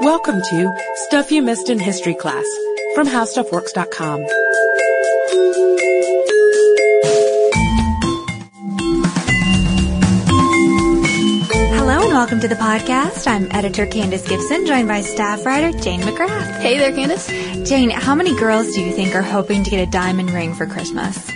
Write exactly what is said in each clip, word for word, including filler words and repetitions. Welcome to Stuff You Missed in History Class from How Stuff Works dot com. Hello and welcome to the podcast. I'm editor Candace Gibson, joined by staff writer Jane McGrath. Hey there, Candace. Jane, how many girls do you think are hoping to get a diamond ring for Christmas?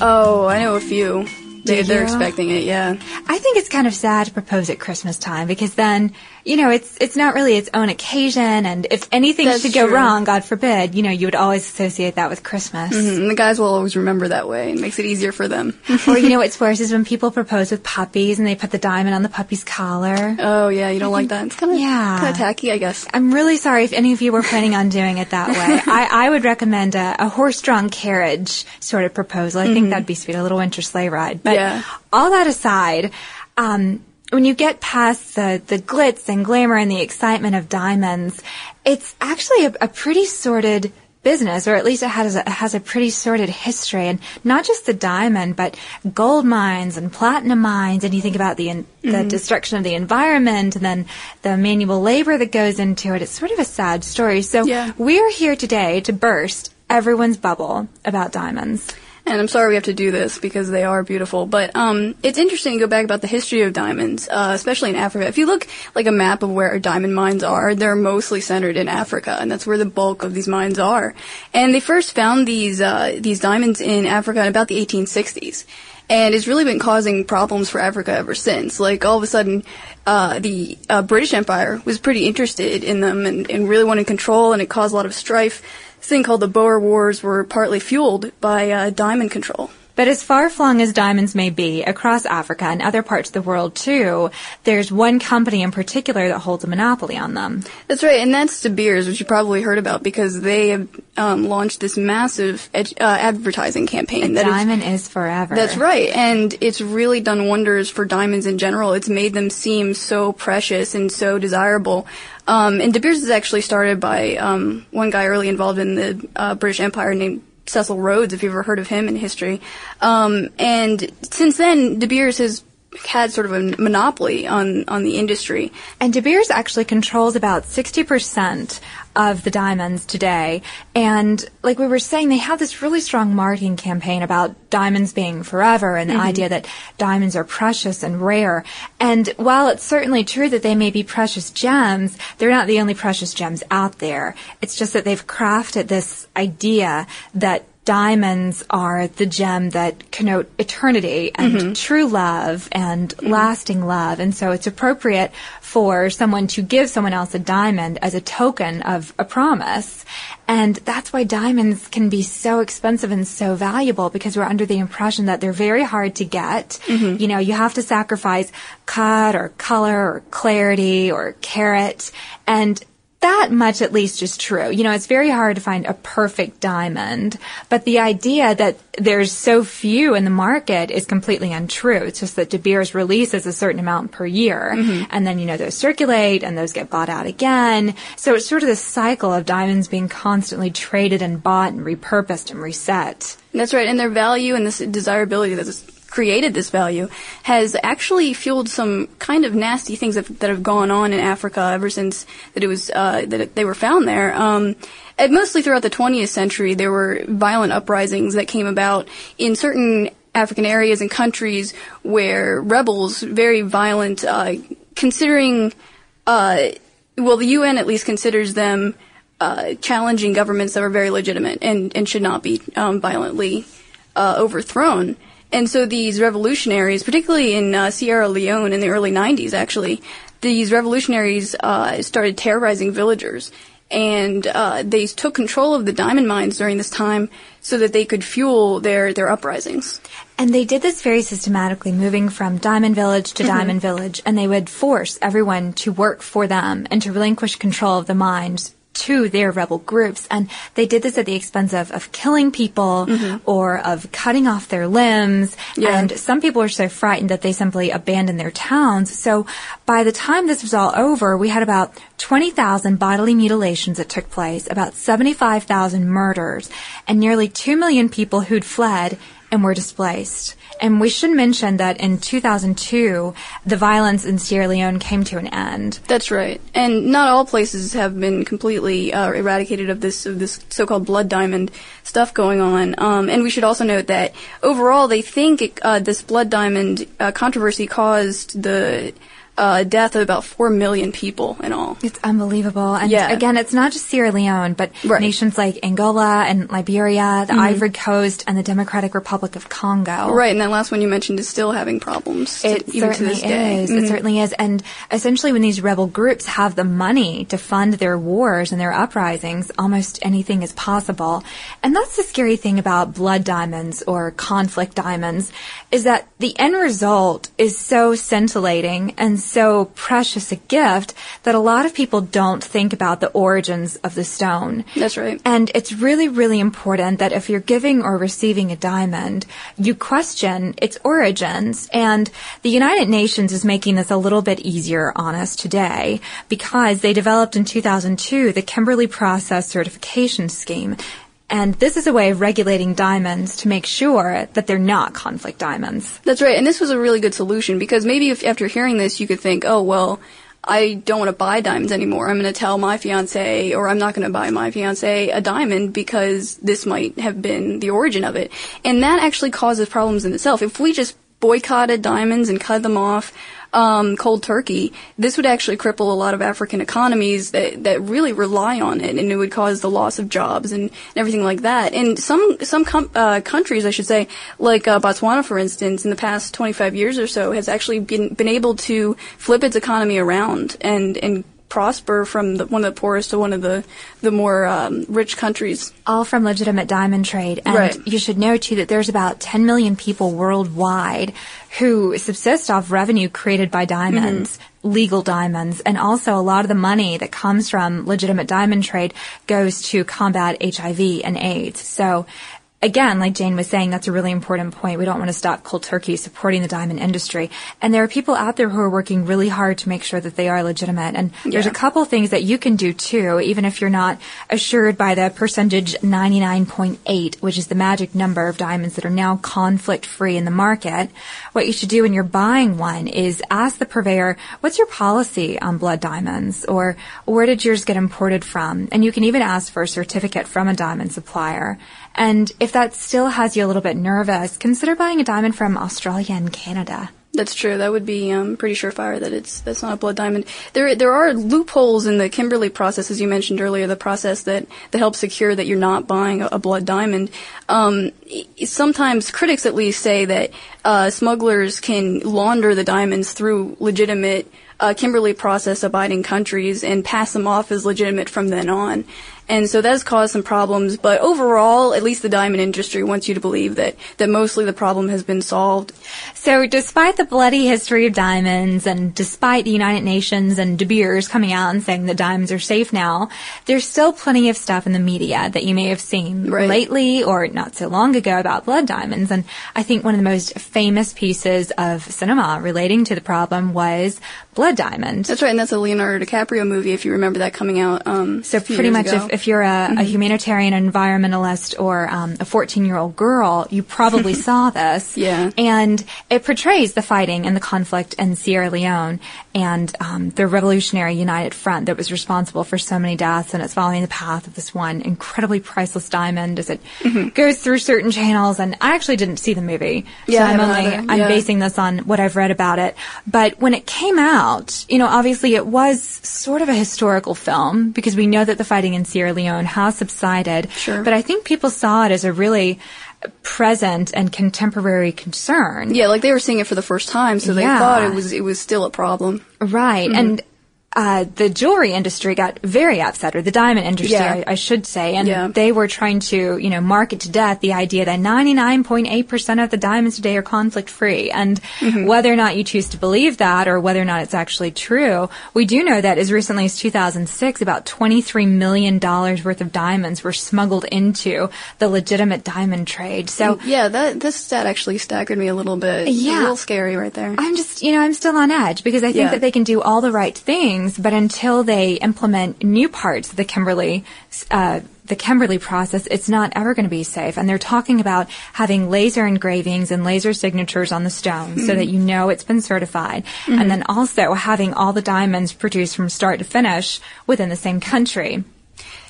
Oh, I know a few. They, they're expecting it, yeah. I think it's kind of sad to propose at Christmas time because then, you know, it's it's not really its own occasion, and if anything That's should true. go wrong, God forbid, you know, you would always associate that with Christmas. Mm-hmm. And the guys will always remember that way. It makes it easier for them. Or, you know, what's worse is when people propose with puppies and they put the diamond on the puppy's collar. Oh, yeah, you don't I like think, that? It's kind of yeah. kind of tacky, I guess. I'm really sorry if any of you were planning on doing it that way. I, I would recommend a, a horse-drawn carriage sort of proposal. I mm-hmm. think that'd be sweet, a little winter sleigh ride. But yeah. all that aside, um, when you get past the, the glitz and glamour and the excitement of diamonds, it's actually a, a pretty sordid business, or at least it has a, has a pretty sordid history. And not just the diamond, but gold mines and platinum mines. And you think about the, in, the mm-hmm. destruction of the environment and then the manual labor that goes into it. It's sort of a sad story. So yeah. we're here today to burst everyone's bubble about diamonds. And I'm sorry we have to do this because they are beautiful. But um, it's interesting to go back about the history of diamonds, uh, especially in Africa. If you look like a map of where diamond mines are, they're mostly centered in Africa, and that's where the bulk of these mines are. And they first found these uh, these diamonds in Africa in about the eighteen sixties. And it's really been causing problems for Africa ever since. Like, all of a sudden, uh, the uh, British Empire was pretty interested in them and, and really wanted control, and it caused a lot of strife. This thing called the Boer Wars were partly fueled by uh, diamond control. But as far-flung as diamonds may be, across Africa and other parts of the world, too, there's one company in particular that holds a monopoly on them. That's right, and that's De Beers, which you probably heard about, because they have um, launched this massive edu- uh, advertising campaign. And that diamond is, is forever. That's right, and it's really done wonders for diamonds in general. It's made them seem so precious and so desirable. Um, and De Beers is actually started by um, one guy early involved in the uh, British Empire named Cecil Rhodes, if you've ever heard of him in history. Um, and since then, De Beers has had sort of a monopoly on, on the industry. And De Beers actually controls about sixty percent of the diamonds today. And like we were saying, they have this really strong marketing campaign about diamonds being forever and the mm-hmm. idea that diamonds are precious and rare. And while it's certainly true that they may be precious gems, they're not the only precious gems out there. It's just that they've crafted this idea that diamonds are the gem that connote eternity and mm-hmm. true love and mm-hmm. lasting love. And so it's appropriate for someone to give someone else a diamond as a token of a promise. And that's why diamonds can be so expensive and so valuable, because we're under the impression that they're very hard to get. Mm-hmm. You know, you have to sacrifice cut or color or clarity or carat. And that much at least is true. You know, it's very hard to find a perfect diamond, but the idea that there's so few in the market is completely untrue. It's just that De Beers releases a certain amount per year, mm-hmm. and then, you know, those circulate and those get bought out again. So it's sort of this cycle of diamonds being constantly traded and bought and repurposed and reset. That's right, and their value and this desirability that is created this value has actually fueled some kind of nasty things that, that have gone on in Africa ever since that it was uh, that it, they were found there. Um, and mostly throughout the twentieth century, there were violent uprisings that came about in certain African areas and countries where rebels, very violent, uh, considering, uh, well, the U N at least considers them uh, challenging governments that are very legitimate and, and should not be um, violently uh, overthrown. And so these revolutionaries, particularly in uh, Sierra Leone in the early nineties, actually, these revolutionaries uh, started terrorizing villagers. And uh, they took control of the diamond mines during this time so that they could fuel their, their uprisings. And they did this very systematically, moving from diamond village to mm-hmm. diamond village. And they would force everyone to work for them and to relinquish control of the mines to their rebel groups. And they did this at the expense of, of killing people mm-hmm. or of cutting off their limbs. Yeah. And some people were so frightened that they simply abandoned their towns. So by the time this was all over, we had about twenty thousand bodily mutilations that took place, about seventy-five thousand murders, and nearly two million people who'd fled and were displaced. And we should mention that in two thousand two, the violence in Sierra Leone came to an end. That's right. And not all places have been completely uh, eradicated of this of this so-called blood diamond stuff going on. Um, and we should also note that overall, they think it, uh, this blood diamond uh, controversy caused the Uh, death of about four million people in all. It's unbelievable. And yeah. again, it's not just Sierra Leone, but right. nations like Angola and Liberia, the mm-hmm. Ivory Coast, and the Democratic Republic of Congo. Right, and that last one you mentioned is still having problems it to, even to this day. Is. Mm-hmm. It certainly is. And essentially when these rebel groups have the money to fund their wars and their uprisings, almost anything is possible. And that's the scary thing about blood diamonds or conflict diamonds, is that the end result is so scintillating and so precious a gift that a lot of people don't think about the origins of the stone. That's right. And it's really, really important that if you're giving or receiving a diamond, you question its origins. And the United Nations is making this a little bit easier on us today because they developed in two thousand two the Kimberley Process Certification Scheme. And this is a way of regulating diamonds to make sure that they're not conflict diamonds. That's right. And this was a really good solution because maybe if after hearing this, you could think, oh, well, I don't want to buy diamonds anymore. I'm going to tell my fiancé or I'm not going to buy my fiancé a diamond because this might have been the origin of it. And that actually causes problems in itself. If we just boycotted diamonds and cut them off um cold turkey, this would actually cripple a lot of African economies that that really rely on it, and it would cause the loss of jobs and, and everything like that. And some some com- uh countries, I should say, like uh, Botswana, for instance, in the past twenty-five years or so, has actually been been able to flip its economy around and and prosper from the, one of the poorest to one of the, the more um, rich countries. All from legitimate diamond trade. And right. you should know, too, that there's about ten million people worldwide who subsist off revenue created by diamonds, mm-hmm. legal diamonds, and also a lot of the money that comes from legitimate diamond trade goes to combat H I V and AIDS. So again, like Jane was saying, that's a really important point. We don't want to stop cold turkey supporting the diamond industry. And there are people out there who are working really hard to make sure that they are legitimate. And yeah. there's a couple things that you can do, too, even if you're not assured by the percentage ninety-nine point eight, which is the magic number of diamonds that are now conflict-free in the market. What you should do when you're buying one is ask the purveyor, what's your policy on blood diamonds? Or where did yours get imported from? And you can even ask for a certificate from a diamond supplier. And if that still has you a little bit nervous, consider buying a diamond from Australia and Canada. That's true. That would be um, pretty surefire that it's that's not a blood diamond. There there are loopholes in the Kimberley process, as you mentioned earlier, the process that, that helps secure that you're not buying a, a blood diamond. Um, sometimes critics at least say that uh, smugglers can launder the diamonds through legitimate uh, Kimberley process abiding countries and pass them off as legitimate from then on. And so that has caused some problems, but overall, at least the diamond industry wants you to believe that, that mostly the problem has been solved. So despite the bloody history of diamonds and despite the United Nations and De Beers coming out and saying that diamonds are safe now, there's still plenty of stuff in the media that you may have seen right. lately or not so long ago about blood diamonds. And I think one of the most famous pieces of cinema relating to the problem was Blood Diamond. That's right, and that's a Leonardo DiCaprio movie, if you remember that coming out um So pretty much if, if you're a, mm-hmm. a humanitarian environmentalist or um, a fourteen-year-old girl, you probably saw this. Yeah. And it portrays the fighting and the conflict in Sierra Leone and um, the Revolutionary United Front that was responsible for so many deaths, and it's following the path of this one incredibly priceless diamond as it mm-hmm. goes through certain channels. And I actually didn't see the movie, yeah, so I'm, only, yeah. I'm basing this on what I've read about it. But when it came out, you know, obviously it was sort of a historical film because we know that the fighting in Sierra Leone has subsided. Sure. But I think people saw it as a really present and contemporary concern. Yeah, like they were seeing it for the first time, so they yeah. thought it was it was still a problem. Right. Mm-hmm. And uh the jewelry industry got very upset, or the diamond industry, yeah. I, I should say. And yeah. they were trying to, you know, market to death the idea that ninety-nine point eight percent of the diamonds today are conflict-free. And mm-hmm. whether or not you choose to believe that or whether or not it's actually true, we do know that as recently as two thousand six, about twenty-three million dollars worth of diamonds were smuggled into the legitimate diamond trade. So yeah, that this stat actually staggered me a little bit. Yeah. It's a little scary right there. I'm just, you know, I'm still on edge because I think yeah. that they can do all the right things. But until they implement new parts of the Kimberley, uh, the Kimberley process, it's not ever going to be safe. And they're talking about having laser engravings and laser signatures on the stone mm-hmm. so that you know it's been certified. Mm-hmm. And then also having all the diamonds produced from start to finish within the same country.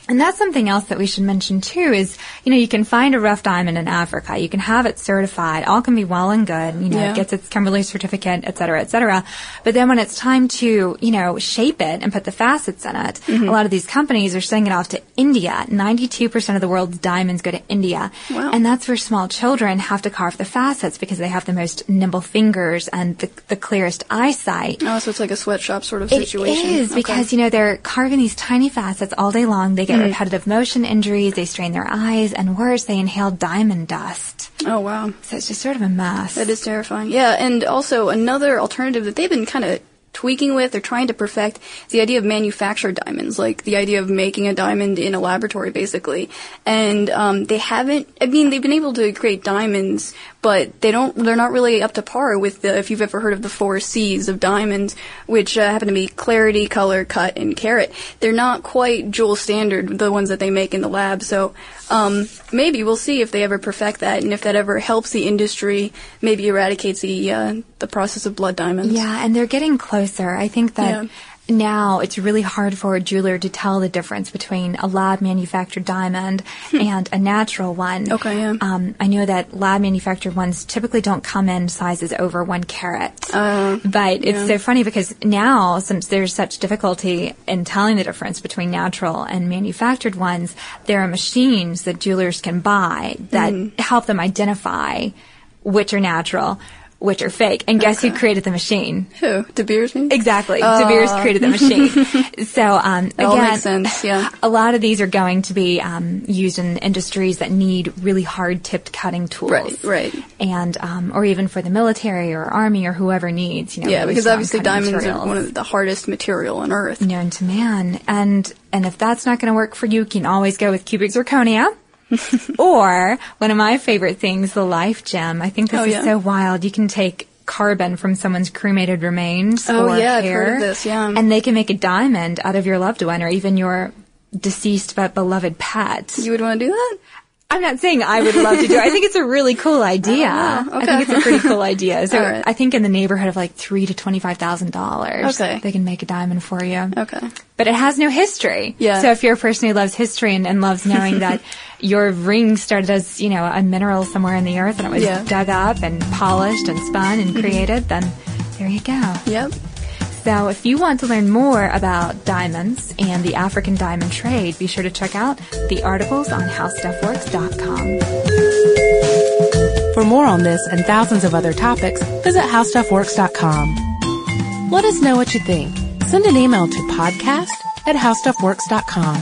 And that's something else that we should mention, too, is, you know, you can find a rough diamond in Africa. You can have it certified. All can be well and good. You know, yeah. it gets its Kimberley certificate, et cetera, et cetera. But then when it's time to, you know, shape it and put the facets in it, mm-hmm. a lot of these companies are sending it off to India. ninety-two percent of the world's diamonds go to India. Wow. And that's where small children have to carve the facets because they have the most nimble fingers and the, the clearest eyesight. Oh, so it's like a sweatshop sort of situation. It is okay. because, you know, they're carving these tiny facets all day long. They get repetitive motion injuries, they strain their eyes, and worse, they inhale diamond dust. Oh, wow. So it's just sort of a mess. That is terrifying. Yeah, and also another alternative that they've been kind of tweaking with or trying to perfect, the idea of manufactured diamonds, like the idea of making a diamond in a laboratory, basically. And um, they haven't, I mean, they've been able to create diamonds, but they don't, they're not really up to par with the, if you've ever heard of the four C's of diamonds, which uh, happen to be clarity, color, cut, and carat. They're not quite jewel standard, the ones that they make in the lab. So um, maybe we'll see if they ever perfect that, and if that ever helps the industry, maybe eradicates the uh, the process of blood diamonds. Yeah, and they're getting closer. I think that... Yeah. Now, it's really hard for a jeweler to tell the difference between a lab-manufactured diamond and a natural one. Okay, yeah. Um, I know that lab-manufactured ones typically don't come in sizes over one carat. Uh, but yeah. it's so funny because now, since there's such difficulty in telling the difference between natural and manufactured ones, there are machines that jewelers can buy that mm. help them identify which are natural, which are fake. And guess okay. who created the machine? Who? De Beers? Maybe? Exactly. Uh. De Beers created the machine. So, um, again, all makes sense. Yeah. a lot of these are going to be um, used in industries that need really hard-tipped cutting tools. Right, right. And, um, or even for the military or army or whoever needs, you know. Yeah, because obviously diamonds materials. are one of the hardest material on earth. Known to man. And, and if that's not going to work for you, you can always go with cubic zirconia. Or one of my favorite things, the life gem. I think this oh, yeah. is so wild. You can take carbon from someone's cremated remains oh, or yeah, hair, I've heard of this. Yeah. and they can make a diamond out of your loved one or even your deceased but beloved pet. You would want to do that? I'm not saying I would love to do it. I think it's a really cool idea. I, okay. I think it's a pretty cool idea. So right. I think in the neighborhood of like three to twenty-five thousand dollars, okay, they can make a diamond for you. Okay, but it has no history. Yeah. So if you're a person who loves history and, and loves knowing that your ring started as, you know, a mineral somewhere in the earth and it was yeah. dug up and polished and spun and created, then there you go. Yep. So if you want to learn more about diamonds and the African diamond trade, be sure to check out the articles on how stuff works dot com. For more on this and thousands of other topics, visit how stuff works dot com. Let us know what you think. Send an email to podcast at how stuff works dot com.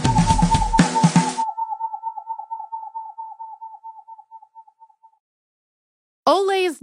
Olay's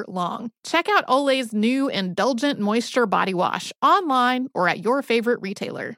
long. Check out Olay's new Indulgent Moisture Body Wash online or at your favorite retailer.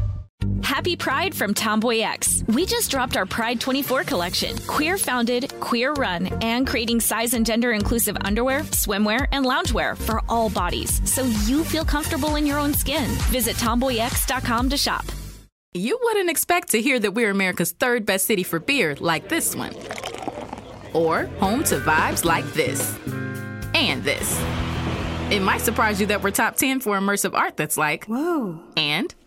Happy Pride from Tomboy X. We just dropped our Pride twenty-four collection. Queer founded, queer run, and creating size and gender inclusive underwear, swimwear, and loungewear for all bodies, so you feel comfortable in your own skin. Visit tomboy x dot com to shop. You wouldn't expect to hear that we're America's third best city for beer like this one. Or home to vibes like this. And this. It might surprise you that we're top ten for immersive art that's like, whoa. And